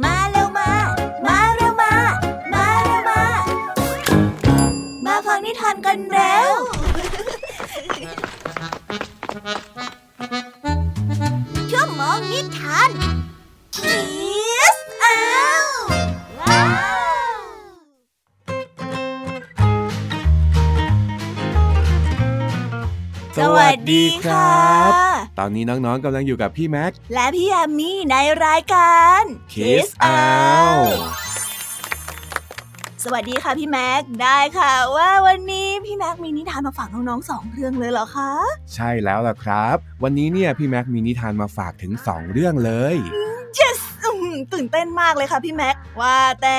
มาเร็วมามาเร็วมามาเร็วมามาฟังนิทานกันแล้วชั่วโมงนิทานสวัสดีครับตอนนี้น้องๆกำลังอยู่กับพี่แม็กและพี่แอมมี่ในรายการ Kiss Out สวัสดีค่ะพี่แม็กได้ค่ะว่าวันนี้พี่แม็กมีนิทานมาฝากน้องๆ2เรื่องเลยเหรอคะใช่แล้วล่ะครับวันนี้เนี่ยพี่แม็กมีนิทานมาฝากถึง2เรื่องเลย Yes ตื่นเต้นมากเลยค่ะพี่แม็กว่าแต่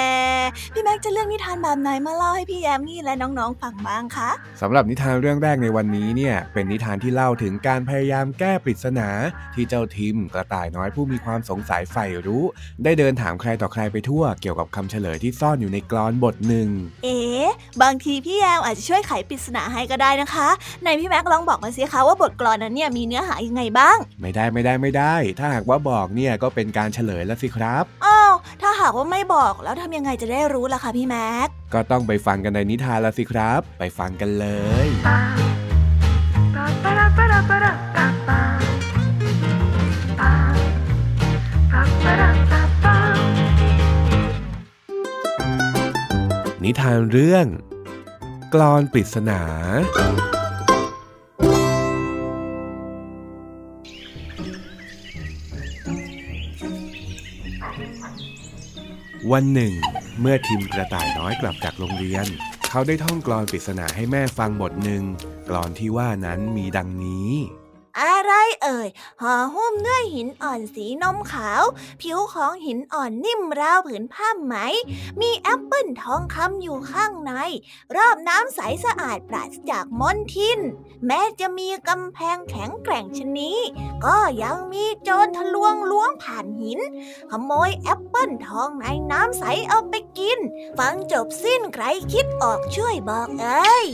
พี่แม็กจะเลือกนิทานแบบไหนมาเล่าให้พี่แอมมี่และน้องๆฟังบ้างคะสำหรับนิทานเรื่องแรกในวันนี้เนี่ยเป็นนิทานที่เล่าถึงการพยายามแก้ปริศนาที่เจ้าทิมกระต่ายน้อยผู้มีความสงสัยใฝ่รู้ได้เดินถามใครต่อใครไปทั่วเกี่ยวกับคำเฉลยที่ซ่อนอยู่ในกลอนบทหนึ่งบางทีพี่แอมอาจจะช่วยไขปริศนาให้ก็ได้นะคะไหนพี่แม็กลองบอกมาสิคะว่าบทกลอนนั้นเนี่ยมีเนื้อหายังไงบ้างไม่ได้ถ้าหากว่าบอกเนี่ยก็เป็นการเฉลยแล้วสิครับอ้าวถ้าหากว่าไม่บอกแล้วทำยังไงจะได้รู้ล่ะคะพี่แม็กก็ต้องไปฟังกันในนิทานละสิครับไปฟังกันเลยนิทานเรื่องกลอนปริศนาวันหนึ่งเมื่อทิมกระต่ายน้อยกลับจากโรงเรียนเขาได้ท่องกลอนปริศนาให้แม่ฟังบทหนึ่งกลอนที่ว่านั้นมีดังนี้อะไรเอ่ยห่อหุ้มด้วยหินอ่อนสีนมขาวผิวของหินอ่อนนิ่มราวผืนผ้าไหมมีแอปเปิ้ลทองคำอยู่ข้างในรอบน้ำใสสะอาดปราศจากมลทินแม้จะมีกำแพงแข็งแกร่งชะนี้ก็ยังมีโจรทะลวงล้วงผ่านหินขโมยแอปเปิ้ลทองในน้ำใสเอาไปกินฟังจบสิ้นใครคิดออกช่วยบอกเอ้ย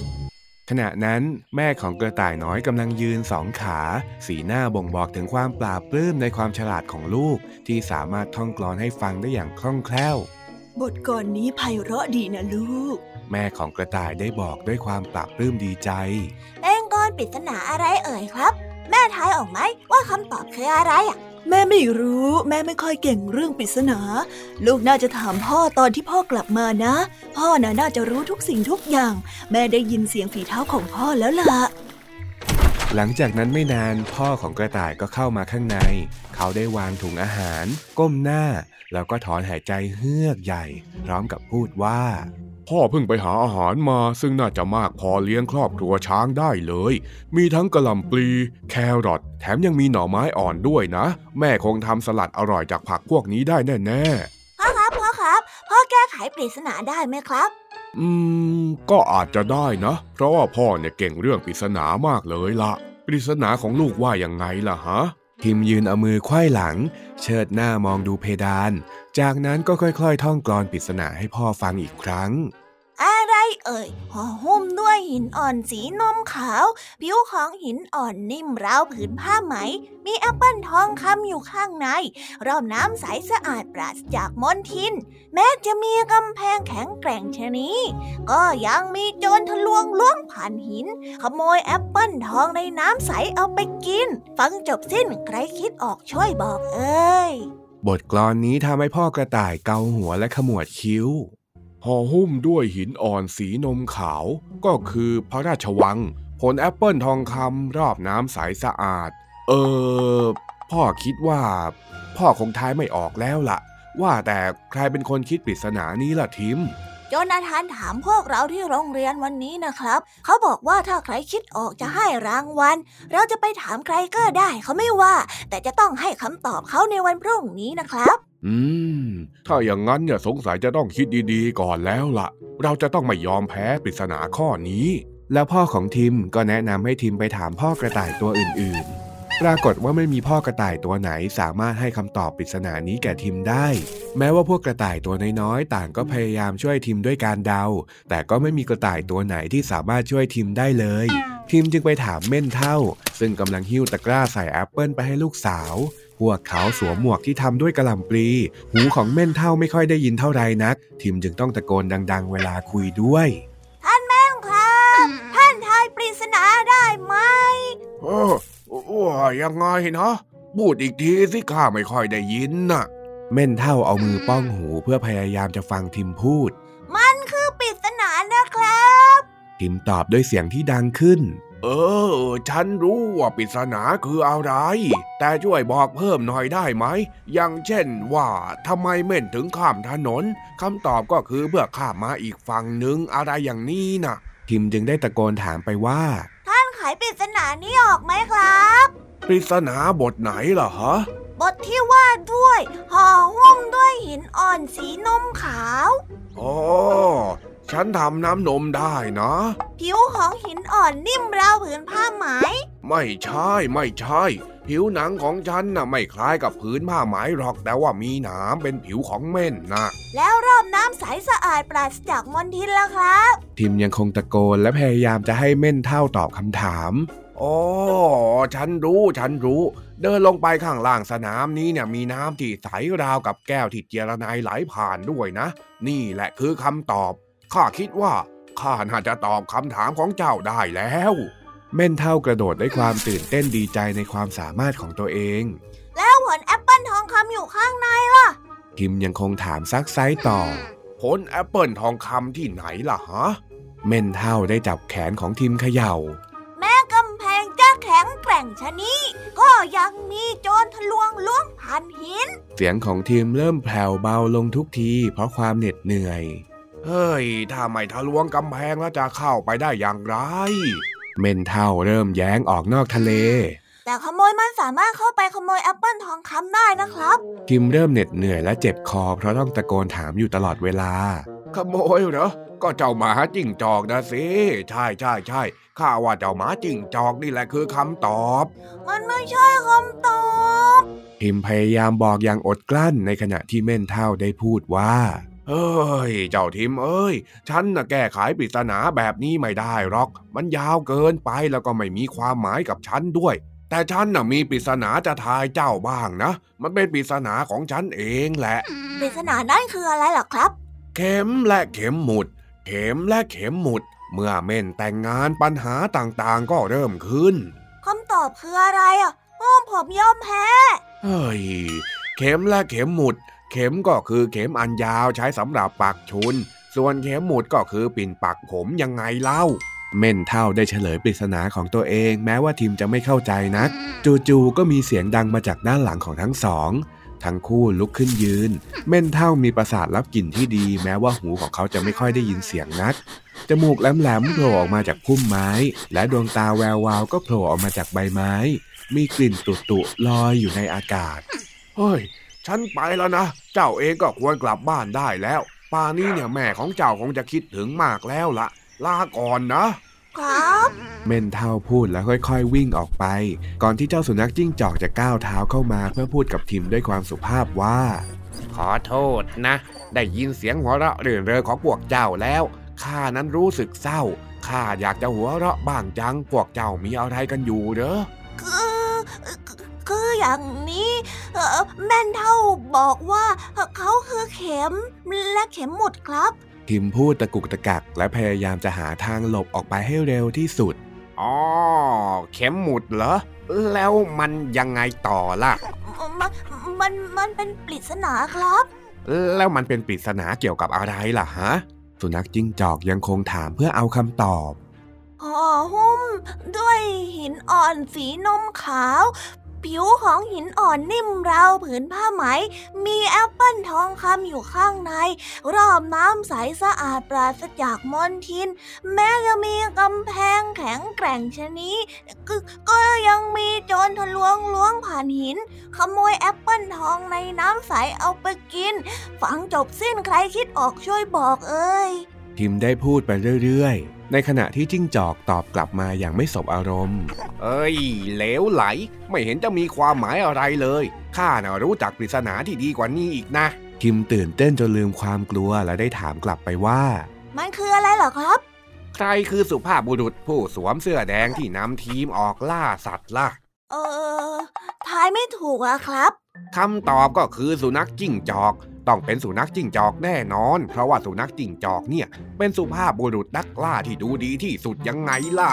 ขณะนั้นแม่ของกระต่ายน้อยกำลังยืนสองขาสีหน้าบ่งบอกถึงความปลาบปลื้มในความฉลาดของลูกที่สามารถท่องกลอนให้ฟังได้อย่างคล่องแคล่วบทกลอนนี้ไพเราะดีนะลูกแม่ของกระต่ายได้บอกด้วยความปลาบปลื้มดีใจเอ็งกลอนปริศนาอะไรเอ่ยครับแม่ทายออกไหมว่าคำตอบคืออะไรอ่ะแม่ไม่รู้แม่ไม่ค่อยเก่งเรื่องปริศนาลูกน่าจะถามพ่อตอนที่พ่อกลับมานะพ่อน่าจะรู้ทุกสิ่งทุกอย่างแม่ได้ยินเสียงฝีเท้าของพ่อแล้วล่ะหลังจากนั้นไม่นานพ่อของกระต่ายก็เข้ามาข้างในเขาได้วางถุงอาหารก้มหน้าแล้วก็ถอนหายใจเฮือกใหญ่พร้อมกับพูดว่าพ่อเพิ่งไปหาอาหารมาซึ่งน่าจะมากพอเลี้ยงครอบครัวช้างได้เลยมีทั้งกะหล่ำปลีแครอทแถมยังมีหน่อไม้อ่อนด้วยนะแม่คงทำสลัดอร่อยจากผักพวกนี้ได้แน่ๆพ่อครับพ่อแก้ไขปริศนาได้ไหมครับก็อาจจะได้นะเพราะว่าพ่อเนี่ยเก่งเรื่องปริศนามากเลยล่ะปริศนาของลูกว่ายังไงล่ะฮะทิมยืนเอามือไขว้หลังเชิดหน้ามองดูเพดานจากนั้นก็ค่อยๆท่องกลอนปริศนาให้พ่อฟังอีกครั้งอะไรเอ่ยห่อหุ้มด้วยหินอ่อนสีนมขาวผิวของหินอ่อนนิ่มราวผืนผ้าไหมมีแอปเปิ้ลทองคำอยู่ข้างในรอบน้ำใสสะอาดปราศจากมลทินแม้จะมีกำแพงแข็งแกร่งชะนี้ก็ยังมีโจรทะลวงล้วงผ่านหินขโมยแอปเปิ้ลทองในน้ำใสเอาไปกินฟังจบสิ้นใครคิดออกช่วยบอกเอ้ยบทกลอนนี้ทำให้พ่อกระต่ายเกาหัวและขมวดคิ้วห่อหุ้มด้วยหินอ่อนสีนมขาวก็คือพระราชวังผลแอปเปิ้ลทองคำรอบน้ำใสสะอาดพ่อคิดว่าพ่อคงทายไม่ออกแล้วล่ะว่าแต่ใครเป็นคนคิดปริศนานี้ล่ะทิมโจนาธานถามพวกเราที่โรงเรียนวันนี้นะครับเขาบอกว่าถ้าใครคิดออกจะให้รางวัลเราจะไปถามใครก็ได้เขาไม่ว่าแต่จะต้องให้คำตอบเขาในวันพรุ่งนี้นะครับถ้าอย่างนั้นเนี่ยสงสัยจะต้องคิดดีๆก่อนแล้วล่ะเราจะต้องไม่ยอมแพ้ปริศนาข้อนี้แล้วพ่อของทิมก็แนะนำให้ทิมไปถามพ่อกระต่ายตัวอื่นๆปรากฏว่าไม่มีพ่อกระต่ายตัวไหนสามารถให้คำตอบปริศนานี้แก่ทิมได้แม้ว่าพวกกระต่ายตัวน้อยๆต่างก็พยายามช่วยทิมด้วยการเดาแต่ก็ไม่มีกระต่ายตัวไหนที่สามารถช่วยทิมได้เลยทิมจึงไปถามเม่นเฒ่าซึ่งกำลังหิ้วตะกร้าใส่แอปเปิ้ลไปให้ลูกสาว พวกเขาสวมหมวกที่ทำด้วยกะหล่ำปลีหูของเม่นเท่าไม่ค่อยได้ยินเท่าไรนักทิมจึงต้องตะโกนดังๆเวลาคุยด้วยท่านแม่ครับท่านทายปริศนาได้ไหมว่ายังไงนะพูดอีกทีสิข้าไม่ค่อยได้ยินน่ะเม่นเท่าเอามือป้องหูเพื่อพยายามจะฟังทิมพูดมันคือปริศนานะครับทิมตอบด้วยเสียงที่ดังขึ้นฉันรู้ว่าปริศนาคืออะไรแต่ช่วยบอกเพิ่มหน่อยได้ไหมอย่างเช่นว่าทำไมเม่นถึงข้ามถนนคำตอบก็คือเพื่อข้ามมาอีกฝั่งหนึ่งอะไรอย่างนี้นะทิมจึงได้ตะโกนถามไปว่าท่านไขปริศนานี้ออกไหมครับปริศนาบทไหนเหรอฮะบทที่ว่าด้วยห่อหุ้มด้วยหินอ่อนสีนมขาวอ๋อฉันทำน้ำนมได้นะผิวของหินอ่อนนิ่มราวผืนผ้าไหมไม่ใช่ผิวหนังของฉันน่ะไม่คล้ายกับผืนผ้าไหมหรอกแต่ว่ามีหนามเป็นผิวของเม่นนะแล้วรอบน้ำใสสะอาดปราศจากมลทินแล้วครับทิมยังคงตะโกนและพยายามจะให้เม่นเท่าตอบคำถามอ๋อฉันรู้เดินลงไปข้างล่างสนามนี้เนี่ยมีน้ำที่ใสราวกับแก้วที่เจรไนไหลผ่านด้วยนะนี่แหละคือคำตอบข้าคิดว่าข้าน่าจะตอบคำถามของเจ้าได้แล้วเม่นเท่ากระโดดด้วยความตื่นเต้นดีใจในความสามารถของตัวเองแล้วผลแอปเปิลทองคำอยู่ข้างในล่ะทิมยังคงถามซักไซต่อผลแอปเปิลทองคำที่ไหนล่ะฮะเม่นเท่าได้จับแขนของทิมเขย่าแม้กำแพงจะแข็งแกร่งชะนี้ก็ยังมีโจรทะลวงล้วงผ่านหินเสียงของทิมเริ่มแผ่วเบาลงทุกทีเพราะความเหน็ดเหนื่อยเฮ้ยถ้าไม่ทะลวงกำแพงแล้วจะเข้าไปได้อย่างไรเม่นเท่าเริ่มแย้งออกนอกทะเลแต่ขโมยมันสามารถเข้าไปขโมยแอปเปิลทองคำได้นะครับทิมเริ่มเหน็ดเหนื่อยและเจ็บคอเพราะต้องตะโกนถามอยู่ตลอดเวลาขโมยเหรอก็เจ้าหมาจิ้งจอกนะสิใช่ข้าว่าเจ้าหมาจิ้งจอกนี่แหละคือคำตอบมันไม่ใช่คำตอบทิมพยายามบอกอย่างอดกลั้นในขณะที่เม่นเท่าได้พูดว่าเอ้ยเจ้าทิมเอ้ยฉันน่ะแก้ไขปริศนาแบบนี้ไม่ได้หรอกมันยาวเกินไปแล้วก็ไม่มีความหมายกับฉันด้วยแต่ฉันน่ะมีปริศนาจะทายเจ้าบ้างนะมันเป็นปริศนาของฉันเองแหละปริศนานั้นคืออะไรหรอครับเข็มและเข็มหมุดเมื่อเม่นแต่งงานปัญหาต่างๆก็เริ่มขึ้นคำตอบคืออะไรอ่ะผมยอมแพ้เฮ้ยเข็มและเข็มหมุดเข็มก็คือเข็มอันยาวใช้สำหรับปักชุนส่วนเข็มหมุดก็คือปิ่นปักผมยังไงเล่าเม่นเท่าได้เฉลยปริศนาของตัวเองแม้ว่าทิมจะไม่เข้าใจนักจู่ๆก็มีเสียงดังมาจากด้านหลังของทั้งสองทั้งคู่ลุกขึ้นยืนเม่นเท่ามีประสาทรับกลิ่นที่ดีแม้ว่าหูของเขาจะไม่ค่อยได้ยินเสียงนักจมูกแหลมๆโผล่ออกมาจากพุ่มไม้และดวงตาแวววาวก็โผล่ออกมาจากใบไม้มีกลิ่นตุ่ๆลอยอยู่ในอากาศเฮ้ยฉันไปแล้วนะเจ้าเองก็ควรกลับบ้านได้แล้วป่านี้เนี่ยแม่ของเจ้าคงจะคิดถึงมากแล้วละลาก่อนนะครับเม่นเท่าพูดแล้วค่อยๆวิ่งออกไปก่อนที่เจ้าสุนัขจิ้งจอกจะก้าวเท้าเข้ามาเพื่อพูดกับทิมด้วยความสุภาพว่าขอโทษนะได้ยินเสียงหัวเราะเรื่อเริงของพวกเจ้าแล้วข้านั้นรู้สึกเศร้าข้าอยากจะหัวเราะบ้างจังพวกเจ้ามีอะไรกันอยู่เหรอคืออย่างนี้แม่นเท่าบอกว่าเขาคือเข็มและเข็มหมุดครับทิมพูดตะกุกตะกักและพยายามจะหาทางหลบออกไปให้เร็วที่สุดอ๋อเข็มหมุดเหรอแล้วมันยังไงต่อล่ะมันเป็นปริศนาครับแล้วมันเป็นปริศนาเกี่ยวกับอะไรล่ะฮะสุนัขจิ้งจอกยังคงถามเพื่อเอาคำตอบห่อหุ้มด้วยหินอ่อนสีนมขาวผิวของหินอ่อนนิ่มราวผืนผ้าไหมมีแอปเปิลทองคำอยู่ข้างในรอบน้ำใสสะอาดปราศจากมลทินแม้จะมีกำแพงแข็งแกร่งชะนี้ก็ยังมีโจรทะลวงล้วงผ่านหินขโมยแอปเปิลทองในน้ำใสเอาไปกินฟังจบสิ้นใครคิดออกช่วยบอกเอ้ยทิมได้พูดไปเรื่อยๆในขณะที่จิ้งจอกตอบกลับมาอย่างไม่สบอารมณ์เอ้ยเหลวไหลไม่เห็นจะมีความหมายอะไรเลยข้าน่ะรู้จักปริศนาที่ดีกว่านี้อีกนะทิมตื่นเต้นจนลืมความกลัวและได้ถามกลับไปว่ามันคืออะไรเหรอครับใครคือสุภาพบุรุษผู้สวมเสื้อแดงที่นำทีมออกล่าสัตว์ล่ะ ทายไม่ถูกอะครับคำตอบก็คือสุนัขจิ้งจอกต้องเป็นสุนัขจิ้งจอกแน่นอนเพราะว่าสุนัขจิ้งจอกเนี่ยเป็นสุภาพบุรุษนักล่าที่ดูดีที่สุดยังไงล่ะ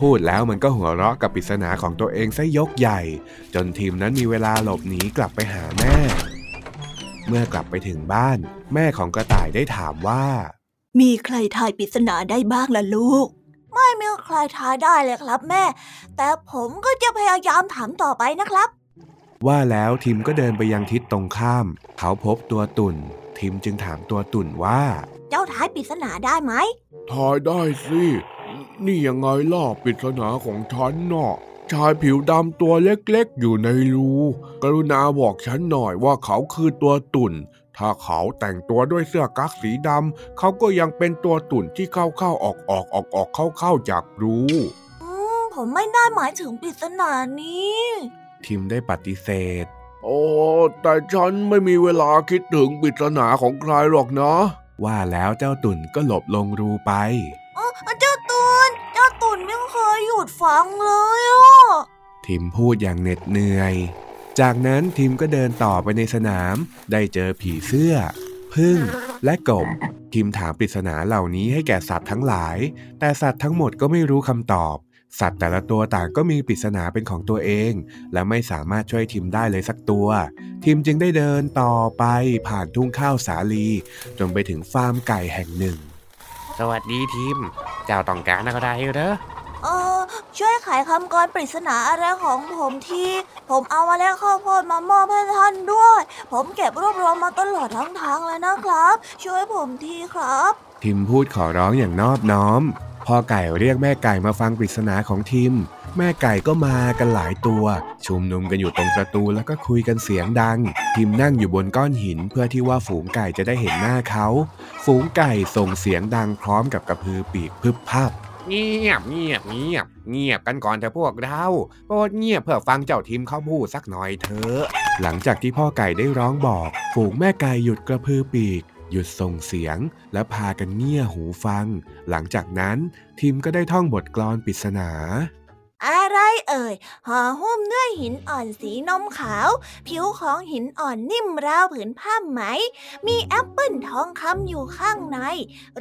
พูดแล้วมันก็หัวเราะกับปริศนาของตัวเองซะยกใหญ่จนทีมนั้นมีเวลาหลบหนีกลับไปหาแม่เมื่อกลับไปถึงบ้านแม่ของกระต่ายได้ถามว่ามีใครทายปริศนาได้บ้างล่ะลูกไม่มีใครทายได้เลยครับแม่แต่ผมก็จะพยายามถามต่อไปนะครับว่าแล้วทิมก็เดินไปยังทิศตรงข้ามเขาพบตัวตุ่นทิมจึงถามตัวตุ่นว่าเจ้าทายปริศนาได้ไหมทายได้สินี่ยังไงล่ะปริศนาของฉันน่ะชายผิวดำตัวเล็กๆอยู่ในรูกรุณาบอกฉันหน่อยว่าเขาคือตัวตุ่นถ้าเขาแต่งตัวด้วยเสื้อกั๊กสีดำเขาก็ยังเป็นตัวตุ่นที่เข้าๆออกเข้าๆจากรูผมไม่ได้หมายถึงปริศนานี้ทิมได้ปฏิเสธโอ้แต่ฉันไม่มีเวลาคิดถึงปริศนาของใครหรอกนะว่าแล้วเจ้าตุ่นก็หลบลงรูไปเจ้าตุ่นไม่เคยหยุดฟังเลยอ่ะทิมพูดอย่างเหน็ดเหนื่อยจากนั้นทิมก็เดินต่อไปในสนามได้เจอผีเสื้อพึ่งและกบทิมถามปริศนาเหล่านี้ให้แก่สัตว์ทั้งหลายแต่สัตว์ทั้งหมดก็ไม่รู้คำตอบสัตว์แต่ละตัวต่างก็มีปริศนาเป็นของตัวเองและไม่สามารถช่วยทิมได้เลยสักตัวทิมจึงได้เดินต่อไปผ่านทุ่งข้าวสาลีจนไปถึงฟาร์มไก่แห่งหนึ่งสวัสดีทิมเจ้าต้องการอะไรเหรอช่วยไขคำกรปริศนาอะไรของผมทีผมเอามาแล้วข้าวโพดมามอบให้ท่านด้วยผมเก็บรวบรวมมาตลอดทั้งทางแล้วนะครับช่วยผมทีครับทิมพูดขอร้องอย่างนอบน้อมพ่อไก่เรียกแม่ไก่มาฟังปริศนาของทิมแม่ไก่ก็มากันหลายตัวชุมนุมกันอยู่ตรงประตูแล้วก็คุยกันเสียงดังทิมนั่งอยู่บนก้อนหินเพื่อที่ว่าฝูงไก่จะได้เห็นหน้าเขาฝูงไก่ส่งเสียงดังพร้อมกับกระพือปีกพึบพับเงียบเงียบเงียบเงียบกันก่อนเถอะพวกเราโปรดเงียบเพื่อฟังเจ้าทิมเขาพูดสักหน่อยเถอะหลังจากที่พ่อไก่ได้ร้องบอกฝูงแม่ไก่หยุดกระพือปีกหยุดส่งเสียงและพากันเงี่ยหูฟังหลังจากนั้นทิมก็ได้ท่องบทกลอนปริศนาอะไรเอ่ยห่อหุ้มด้วยหินอ่อนสีนมขาวผิวของหินอ่อนนิ่มราวผืนผ้าไหมมีแอปเปิ้ลทองคำอยู่ข้างใน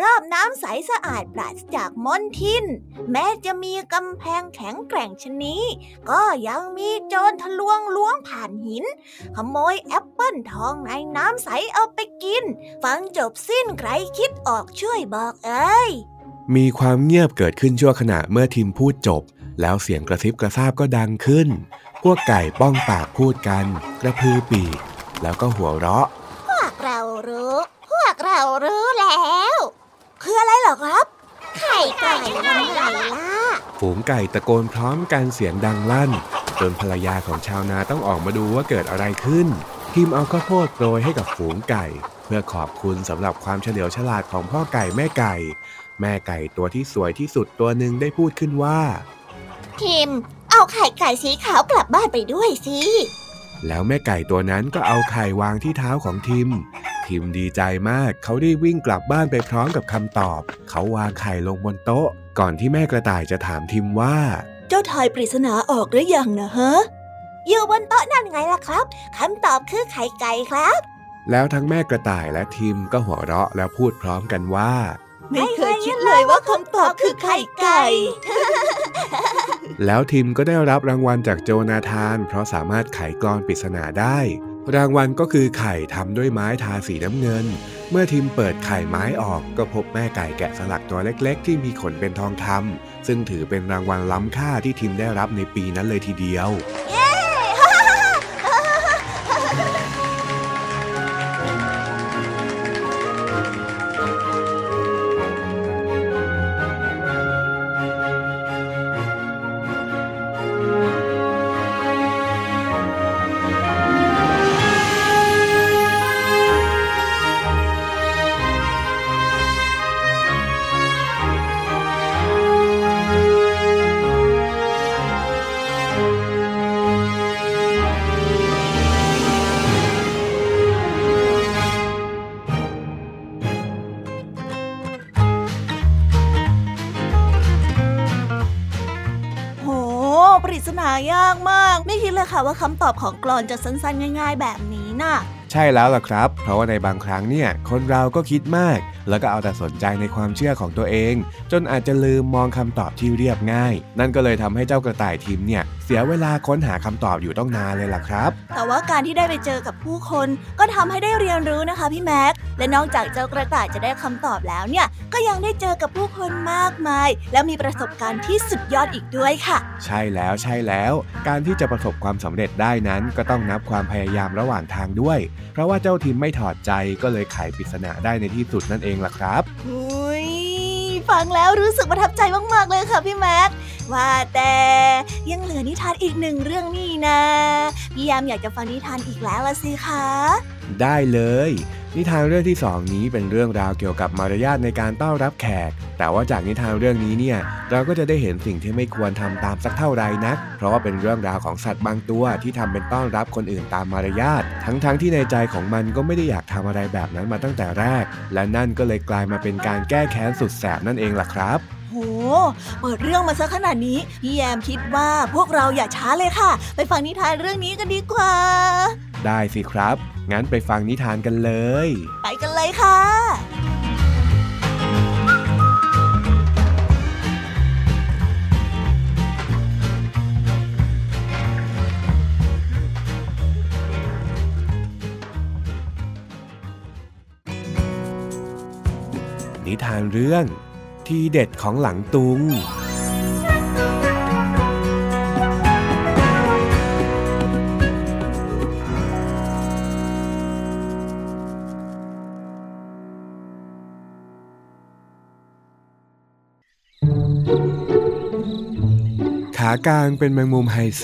รอบน้ำใสสะอาดปราศจากมลทินแม้จะมีกำแพงแข็งแกร่งชะนี้ก็ยังมีโจรทะลวงล้วงผ่านหินขโมยแอปเปิ้ลทองในน้ำใสเอาไปกินฟังจบสิ้นใครคิดออกช่วยบอกเอ้ยมีความเงียบเกิดขึ้นชั่วขณะเมื่อทีมพูดจบแล้วเสียงกระซิบกระซาบก็ดังขึ้นพวกไก่ป้องปากพูดกันกระพือปีกแล้วก็หัวเราะพวกเรารู้แล้วคืออะไรเหรอครับไก่ยังไงล่ะฝูงไก่ตะโกนพร้อมกันเสียงดังลั่นจนภรรยาของชาวนาต้องออกมาดูว่าเกิดอะไรขึ้นทิมเอาข้าวโพดโรยให้กับฝูงไก่เพื่อขอบคุณสำหรับความเฉลียวฉลาดของพ่อไก่แม่ไก่แม่ไก่ตัวที่สวยที่สุดตัวหนึ่งได้พูดขึ้นว่าทิมเอาไข่ไก่สีขาวกลับบ้านไปด้วยสิแล้วแม่ไก่ตัวนั้นก็เอาไข่วางที่เท้าของทิมทิมดีใจมากเขารีบวิ่งกลับบ้านไปพร้อมกับคำตอบเขาวางไข่ลงบนโต๊ะก่อนที่แม่กระต่ายจะถามทิมว่าเจ้าทายปริศนาออกหรือยังนะฮะอยู่บนโต๊ะนั่นไงล่ะครับคำตอบคือไข่ไก่ครับแล้วทั้งแม่กระต่ายและทิมก็หัวเราะแล้วพูดพร้อมกันว่าไม่เคยคิดเลยว่าคำตอบคือไข่ไก่แล้วทิมก็ได้รับรางวัลจากโจนาธานเพราะสามารถไขกลอนปริศนาได้รางวัลก็คือไข่ทำด้วยไม้ทาสีน้ำเงินเมื่อทิมเปิดไข่ไม้ออกก็พบแม่ไก่แกะสลักตัวเล็กๆที่มีขนเป็นทองคำซึ่งถือเป็นรางวัลล้ำค่าที่ทิมได้รับในปีนั้นเลยทีเดียว ริศนายากมากไม่คิดเลยค่ะว่าคำตอบของกลอนจะสั้นๆง่ายๆแบบนี้น่ะใช่แล้วล่ะครับเพราะว่าในบางครั้งเนี่ยคนเราก็คิดมากแล้วก็เอาแต่สนใจในความเชื่อของตัวเองจนอาจจะลืมมองคำตอบที่เรียบง่ายนั่นก็เลยทำให้เจ้ากระต่ายทิมเนี่ยเสียเวลาค้นหาคำตอบอยู่ต้องนานเลยล่ะครับแต่ว่าการที่ได้ไปเจอกับผู้คนก็ทำให้ได้เรียนรู้นะคะพี่แม็กและนอกจากเจ้ากระต่ายจะได้คำตอบแล้วเนี่ยก็ยังได้เจอกับผู้คนมากมายและมีประสบการณ์ที่สุดยอดอีกด้วยค่ะใช่แล้วใช่แล้วการที่จะประสบความสำเร็จได้นั้นก็ต้องนับความพยายามระหว่างทางด้วยเพราะว่าเจ้าทิมไม่ถอดใจก็เลยไขปริศนาได้ในที่สุดนั่นเองล่ะครับฟังแล้วรู้สึกประทับใจมากๆเลยค่ะพี่แม็กว่าแต่ยังเหลือนิทานอีกหนึ่งเรื่องนี่นะพี่ยามอยากจะฟังนิทานอีกแล้วล่ะสิคะได้เลยนิทานเรื่องที่2นี้เป็นเรื่องราวเกี่ยวกับมารยาทในการต้อนรับแขกแต่ว่าจากนิทานเรื่องนี้เนี่ยเราก็จะได้เห็นสิ่งที่ไม่ควรทำตามสักเท่าไรนักเพราะว่าเป็นเรื่องราวของสัตว์บางตัวที่ทำเป็นต้อนรับคนอื่นตามมารยาททั้งที่ในใจของมันก็ไม่ได้อยากทำอะไรแบบนั้นมาตั้งแต่แรกและนั่นก็เลยกลายมาเป็นการแก้แค้นสุดแสบนั่นเองล่ะครับโหเปิดเรื่องมาซะขนาดนี้พี่แยมคิดว่าพวกเราอย่าช้าเลยค่ะไปฟังนิทานเรื่องนี้กันดีกว่าได้สิครับงั้นไปฟังนิทานกันเลยไปกันเลยค่ะนิทานเรื่องทีเด็ดของหลังตุงขากางเป็นแมงมุมไฮโซ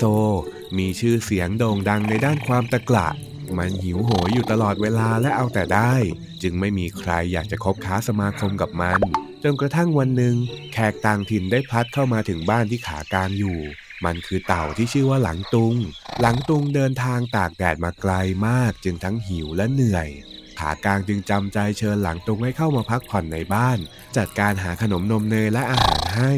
มีชื่อเสียงโด่งดังในด้านความตะกละมันหิวโหยอยู่ตลอดเวลาและเอาแต่ได้จึงไม่มีใครอยากจะคบค้าสมาคมกับมันจนกระทั่งวันหนึ่งแขกต่างถิ่นได้พลัดเข้ามาถึงบ้านที่ขากางอยู่มันคือเต่าที่ชื่อว่าหลังตุงหลังตุงเดินทางตากแดดมาไกลมากจึงทั้งหิวและเหนื่อยขากางจึงจำใจเชิญหลังตุงให้เข้ามาพักผ่อนในบ้านจัดการหาขนมนมเนยและอาหารให้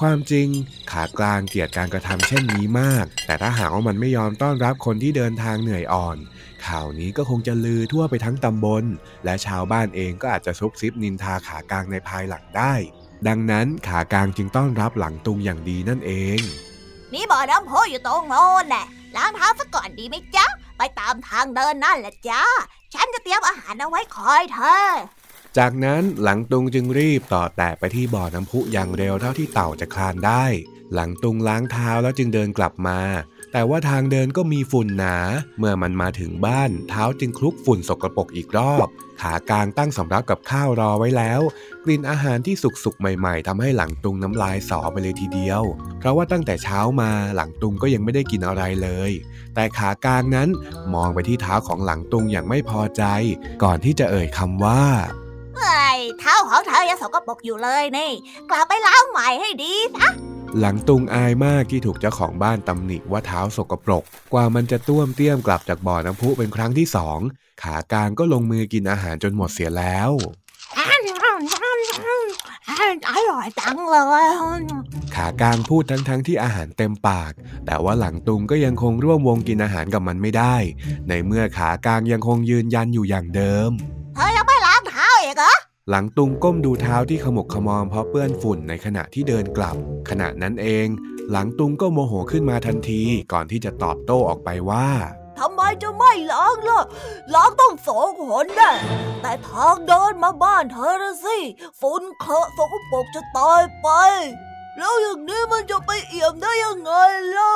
ความจริงขากางเกลียดการกระทำเช่นนี้มากแต่ถ้าหากว่ามันไม่ยอมต้อนรับคนที่เดินทางเหนื่อยอ่อนข่าวนี้ก็คงจะลือทั่วไปทั้งตำบลและชาวบ้านเองก็อาจจะซุบซิบนินทาขากางในภายหลังได้ดังนั้นขากางจึงต้อนรับหลังตุงอย่างดีนั่นเองนี่บ่อน้ำโพอยู่ตรงโน้นแหละล้างเท้าซะก่อนดีไหมจ๊ะไปตามทางเดินนั่นแหละจ้าฉันจะเตรียมอาหารเอาไว้คอยเธอจากนั้นหลังตุงจึงรีบต่อแตะไปที่บ่อน้ำพุอย่างเร็วเท่าที่เต่าจะคลานได้หลังตุงล้างเท้าแล้วจึงเดินกลับมาแต่ว่าทางเดินก็มีฝุ่นหนาเมื่อมันมาถึงบ้านเท้าจึงคลุกฝุ่นสกปรกอีกรอบขากางตั้งสำรับกับข้าวรอไว้แล้วกลิ่นอาหารที่สุกๆใหม่ๆทำให้หลังตุงน้ำลายสอไปเลยทีเดียวเพราะว่าตั้งแต่เช้ามาหลังตุงก็ยังไม่ได้กินอะไรเลยแต่ขากางนั้นมองไปที่เท้าของหลังตุงอย่างไม่พอใจก่อนที่จะเอ่ยคำว่าเท้าของเธอยังสกปรกอยู่เลยนี่กลับไปล้างใหม่ให้ดีนะหลังตุงอายมากที่ถูกเจ้าของบ้านตำหนิว่าเท้าสกปรกกว่ามันจะต้วมเตี้ยมกลับจากบ่อน้ำพุเป็นครั้งที่2ขากางก็ลงมือกินอาหารจนหมดเสียแล้วอร่อยจังเลยขากางพูดทั้งที่อาหารเต็มปากแต่ว่าหลังตุงก็ยังคงร่วมวงกินอาหารกับมันไม่ได้ในเมื่อขากางยังคงยืนยันอยู่อย่างเดิมเธอยังไม่ล้างเท้าอีกเหรอหลังตุงก้มดูเท้าที่ขมุกขมอมเพราะเปื้อนฝุ่นในขณะที่เดินกลับขณะนั้นเองหลังตุงก็โมโหขึ้นมาทันทีก่อนที่จะตอบโต้ออกไปว่าทำไมจะไม่ล้างล่ะล้างต้อง2 หนแน่แต่ทางเดินมาบ้านเธอนะสิฝุ่นเคอะสกปรกจะตายไปแล้วอย่างนี้มันจะไปเอี่ยมได้ยังไงเล่า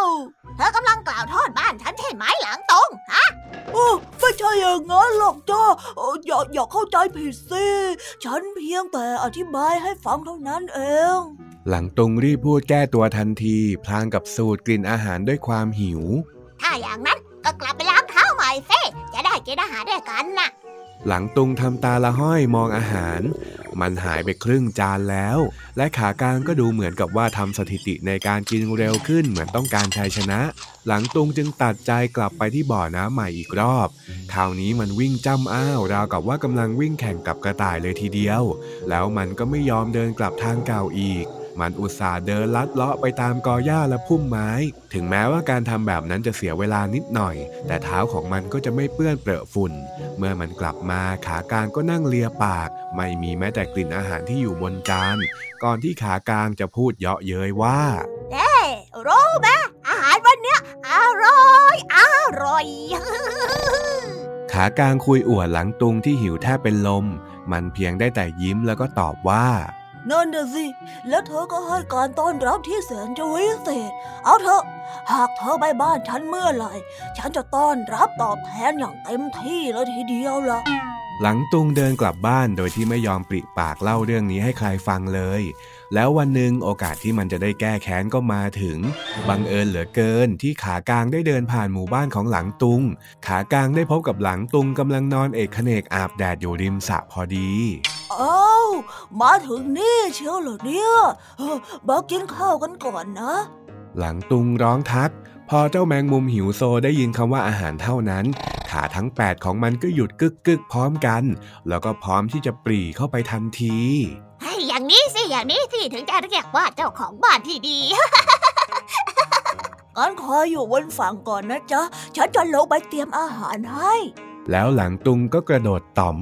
เธอกำลังกล่าวโทษบ้านฉันใช่ไหมหลังตุงฮะโอ้ไม่ใช่อย่างนั้นหรอกจ้าอย่าเข้าใจผิดสิฉันเพียงแต่อธิบายให้ฟังเท่านั้นเองหลังตุงรีบพูดแก้ตัวทันทีพลางกับสูดกลิ่นอาหารด้วยความหิวถ้าอย่างนั้นก็กลับไปล้างเท้าใหม่สิจะได้กินอาหารด้วยกันนะหลังตุงทำตาละห้อยมองอาหารมันหายไปครึ่งจานแล้วและขากางก็ดูเหมือนกับว่าทำสถิติในการกินเร็วขึ้นเหมือนต้องการชัยชนะหลังตุงจึงตัดใจกลับไปที่บ่อน้ำใหม่อีกรอบคราวนี้มันวิ่งจ้ำอ้าวราวกับว่ากำลังวิ่งแข่งกับกระต่ายเลยทีเดียวแล้วมันก็ไม่ยอมเดินกลับทางเก่าอีก มันอุตส่าห์เดินลัดเลาะไปตามกอหญ้าและพุ่มไม้ถึงแม้ว่าการทำแบบนั้นจะเสียเวลานิดหน่อยแต่เท้าของมันก็จะไม่เปื้อนเปรอะฝุ่นเมื่อมันกลับมาขากางก็นั่งเลียปากไม่มีแม้แต่กลิ่นอาหารที่อยู่บนจานก่อนที่ขากางจะพูดเยาะเย้ยว่าเอ๊ะรู้ไหมอาหารวันเนี้ยอร่อยขากางคุยอวดหลังตุงที่หิวแทบเป็นลมมันเพียงได้แต่ยิ้มแล้วก็ตอบว่านั่นน่ะสิแล้วเธอก็ให้การต้อนรับที่แสนจะวิเศษเอาเถอะหากเธอไปบ้านฉันเมื่อไหร่ฉันจะต้อนรับตอบแทนอย่างเต็มที่เลยทีเดียวล่ะหลังตุงเดินกลับบ้านโดยที่ไม่ยอมปริปากเล่าเรื่องนี้ให้ใครฟังเลยแล้ววันหนึ่งโอกาสที่มันจะได้แก้แค้นก็มาถึงบังเอิญเหลือเกินที่ขากางได้เดินผ่านหมู่บ้านของหลังตุงขากางได้พบกับหลังตุงกำลังนอนเอกเขนกอาบแดดอยู่ริมสระพอดีอ้าวมาถึงนี่เชียวเหรอเนี่ยบอกกินข้าวกันก่อนนะหลังตุงร้องทักพอเจ้าแมงมุมหิวโซได้ยินคำว่าอาหารเท่านั้นขาทั้ง8ของมันก็หยุดกึกกึกพร้อมกันแล้วก็พร้อมที่จะปรีเข้าไปทันทีให้อย่างนี้สิถึงจะเรียกว่าเจ้าของบ้านที่ดี งั้นขออยู่บนฝั่งก่อนนะจ๊ะฉันจะลงไปเตรียมอาหารให้แล้วหลังตุงก็กระโดดต่อม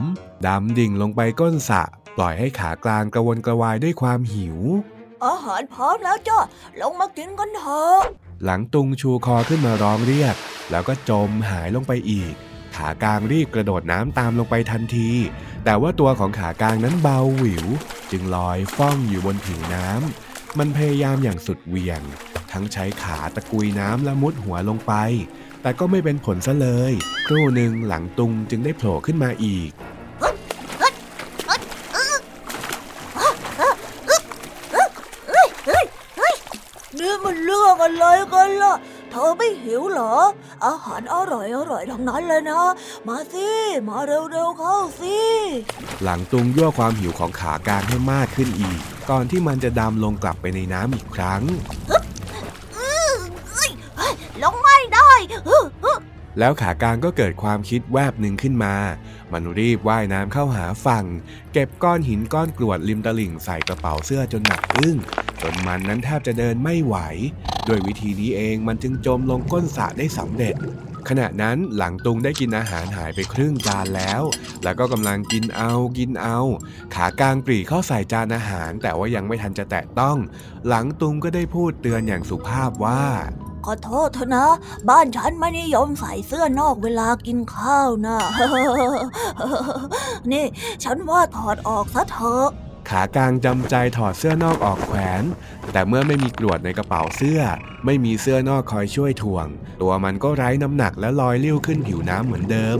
ดำดิ่งลงไปก้นสระปล่อยให้ขากลางกระวนกระวายด้วยความหิวอาหารพร้อมแล้วจ้ะลงมากินกันเถอะหลังตุงชูคอขึ้นมาร้องเรียกแล้วก็จมหายลงไปอีกขากางรีบกระโดดน้ำตามลงไปทันทีแต่ว่าตัวของขากางนั้นเบาหวิวจึงลอยฟ้องอยู่บนผิวน้ำมันพยายามอย่างสุดเหวี่ยงทั้งใช้ขาตะกุยน้ำและมุดหัวลงไปแต่ก็ไม่เป็นผลซะเลยครู่หนึ่งหลังตุงจึงได้โผล่ขึ้นมาอีกนี่มันเรื่องอะไรกันล่ะเธอไม่หิวเหรออาหารอร่อยทั้งนั้นเลยนะมาสิมาเร็วเข้าสิหลังตุงยั่วความหิวของขากางให้มากขึ้นอีกก่อนที่มันจะดำลงกลับไปในน้ำอีกครั้งลงไม่ได้แล้วขากางก็เกิดความคิดแวบหนึ่งขึ้นมามันรีบว่ายน้ำเข้าหาฝั่งเก็บก้อนหินก้อนกรวดริมตลิ่งใส่กระเป๋าเสื้อจนหนักอึ้งจนมันนั้นแทบจะเดินไม่ไหวด้วยวิธีนี้เองมันจึงจมลงก้นสระได้สำเร็จขณะนั้นหลังตุงได้กินอาหารหายไปครึ่งจานแล้วก็กำลังกินเอาขากางปรีเข้าใส่จานอาหารแต่ว่ายังไม่ทันจะแตะต้องหลังตุงก็ได้พูดเตือนอย่างสุภาพว่าขอโทษเถอะนะบ้านฉันไม่นิยมใส่เสื้อนอกเวลากินข้าวนะนี่ฉันว่าถอดออกซะเถอะขากางจำใจถอดเสื้อนอกออกแขวนแต่เมื่อไม่มีกรวดในกระเป๋าเสื้อไม่มีเสื้อนอกคอยช่วยถ่วงตัวมันก็ไร้น้ำหนักและลอยลิ้วขึ้นผิวน้ำเหมือนเดิม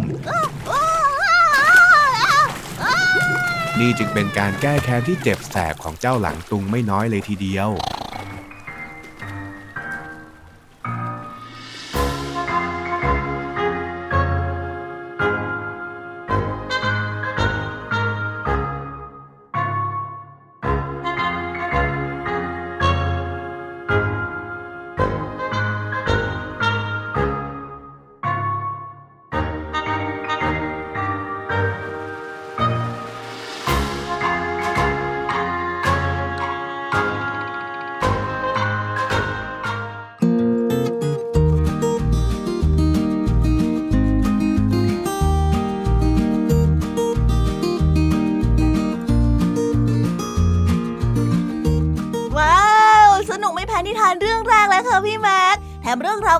นี่จึงเป็นการแก้แค้นที่เจ็บแสบของเจ้าหลังตุงไม่น้อยเลยทีเดียว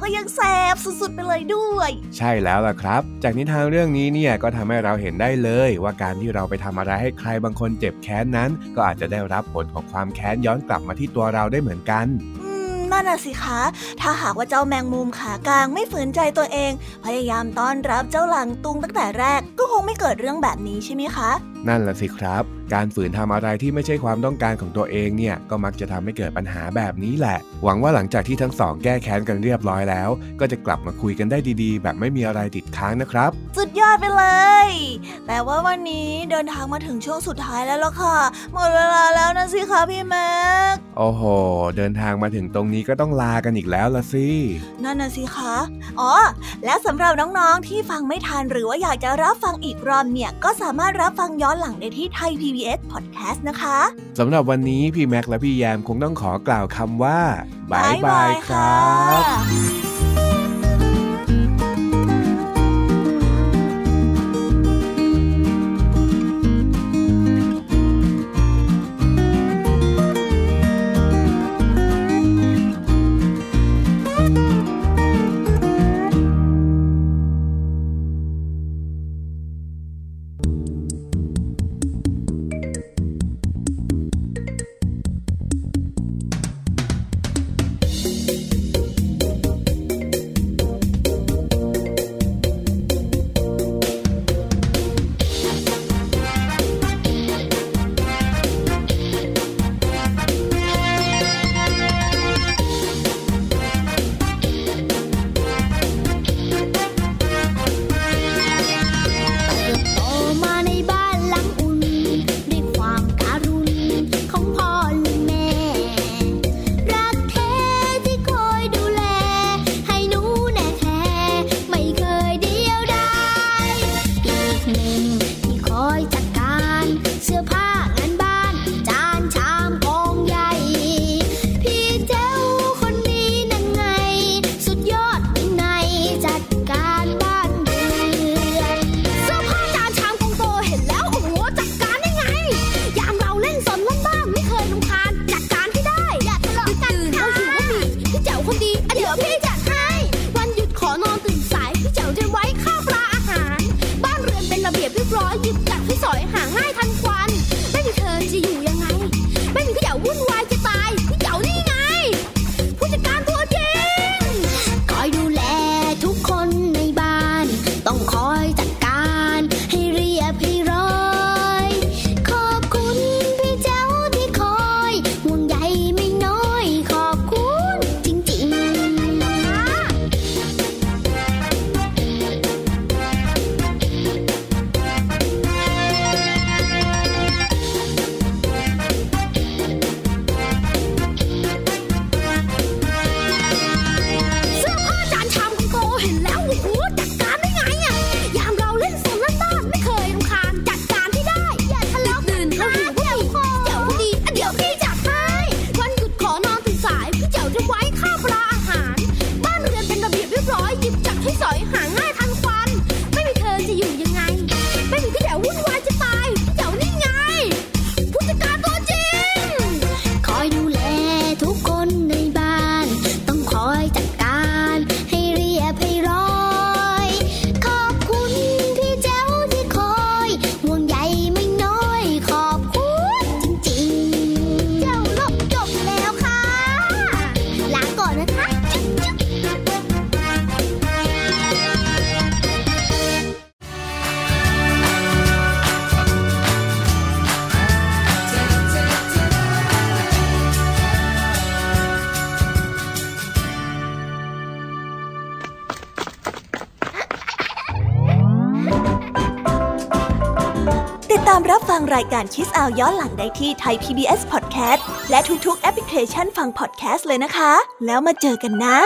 ก็ยังแสบสุดๆไปเลยด้วยใช่แล้วล่ะครับจากนิทานเรื่องนี้เนี่ยก็ทำให้เราเห็นได้เลยว่าการที่เราไปทำอะไรให้ใครบางคนเจ็บแค้นนั้นก็อาจจะได้รับผลของความแค้นย้อนกลับมาที่ตัวเราได้เหมือนกันนั่นน่ะสิคะถ้าหากว่าเจ้าแมงมุมขากางไม่ฝืนใจตัวเองพยายามต้อนรับเจ้าหลังตุงตั้งแต่แรกก็คงไม่เกิดเรื่องแบบนี้ใช่ไหมคะนั่นล่ะสิครับการฝืนทำอะไรที่ไม่ใช่ความต้องการของตัวเองเนี่ยก็มักจะทำให้เกิดปัญหาแบบนี้แหละหวังว่าหลังจากที่ทั้งสองแก้แค้นกันเรียบร้อยแล้วก็จะกลับมาคุยกันได้ดีๆแบบไม่มีอะไรติดค้างนะครับสุดยอดไปเลยแต่ว่าวันนี้เดินทางมาถึงช่วงสุดท้ายแล้วล่ะค่ะหมดเวลาแล้วนะสิคะพี่แม็กโอ้โหเดินทางมาถึงตรงนี้ก็ต้องลากันอีกแล้วล่ะสินั่นน่ะสิคะอ๋อและสำหรับน้องๆที่ฟังไม่ทันหรือว่าอยากจะรับฟังอีกรอบเนี่ยก็สามารถรับฟังย้อน อนหลังได้ที่ไทย PBS Podcast นะคะสำหรับวันนี้พี่แม็กและพี่แยมคงต้องขอกล่าวคำว่าบ๊ายบายครับรายการ Kiss Out ย้อนหลังได้ที่ Thai PBS Podcast และทุกๆแอปพลิเคชันฟัง podcast เลยนะคะแล้วมาเจอกันนะ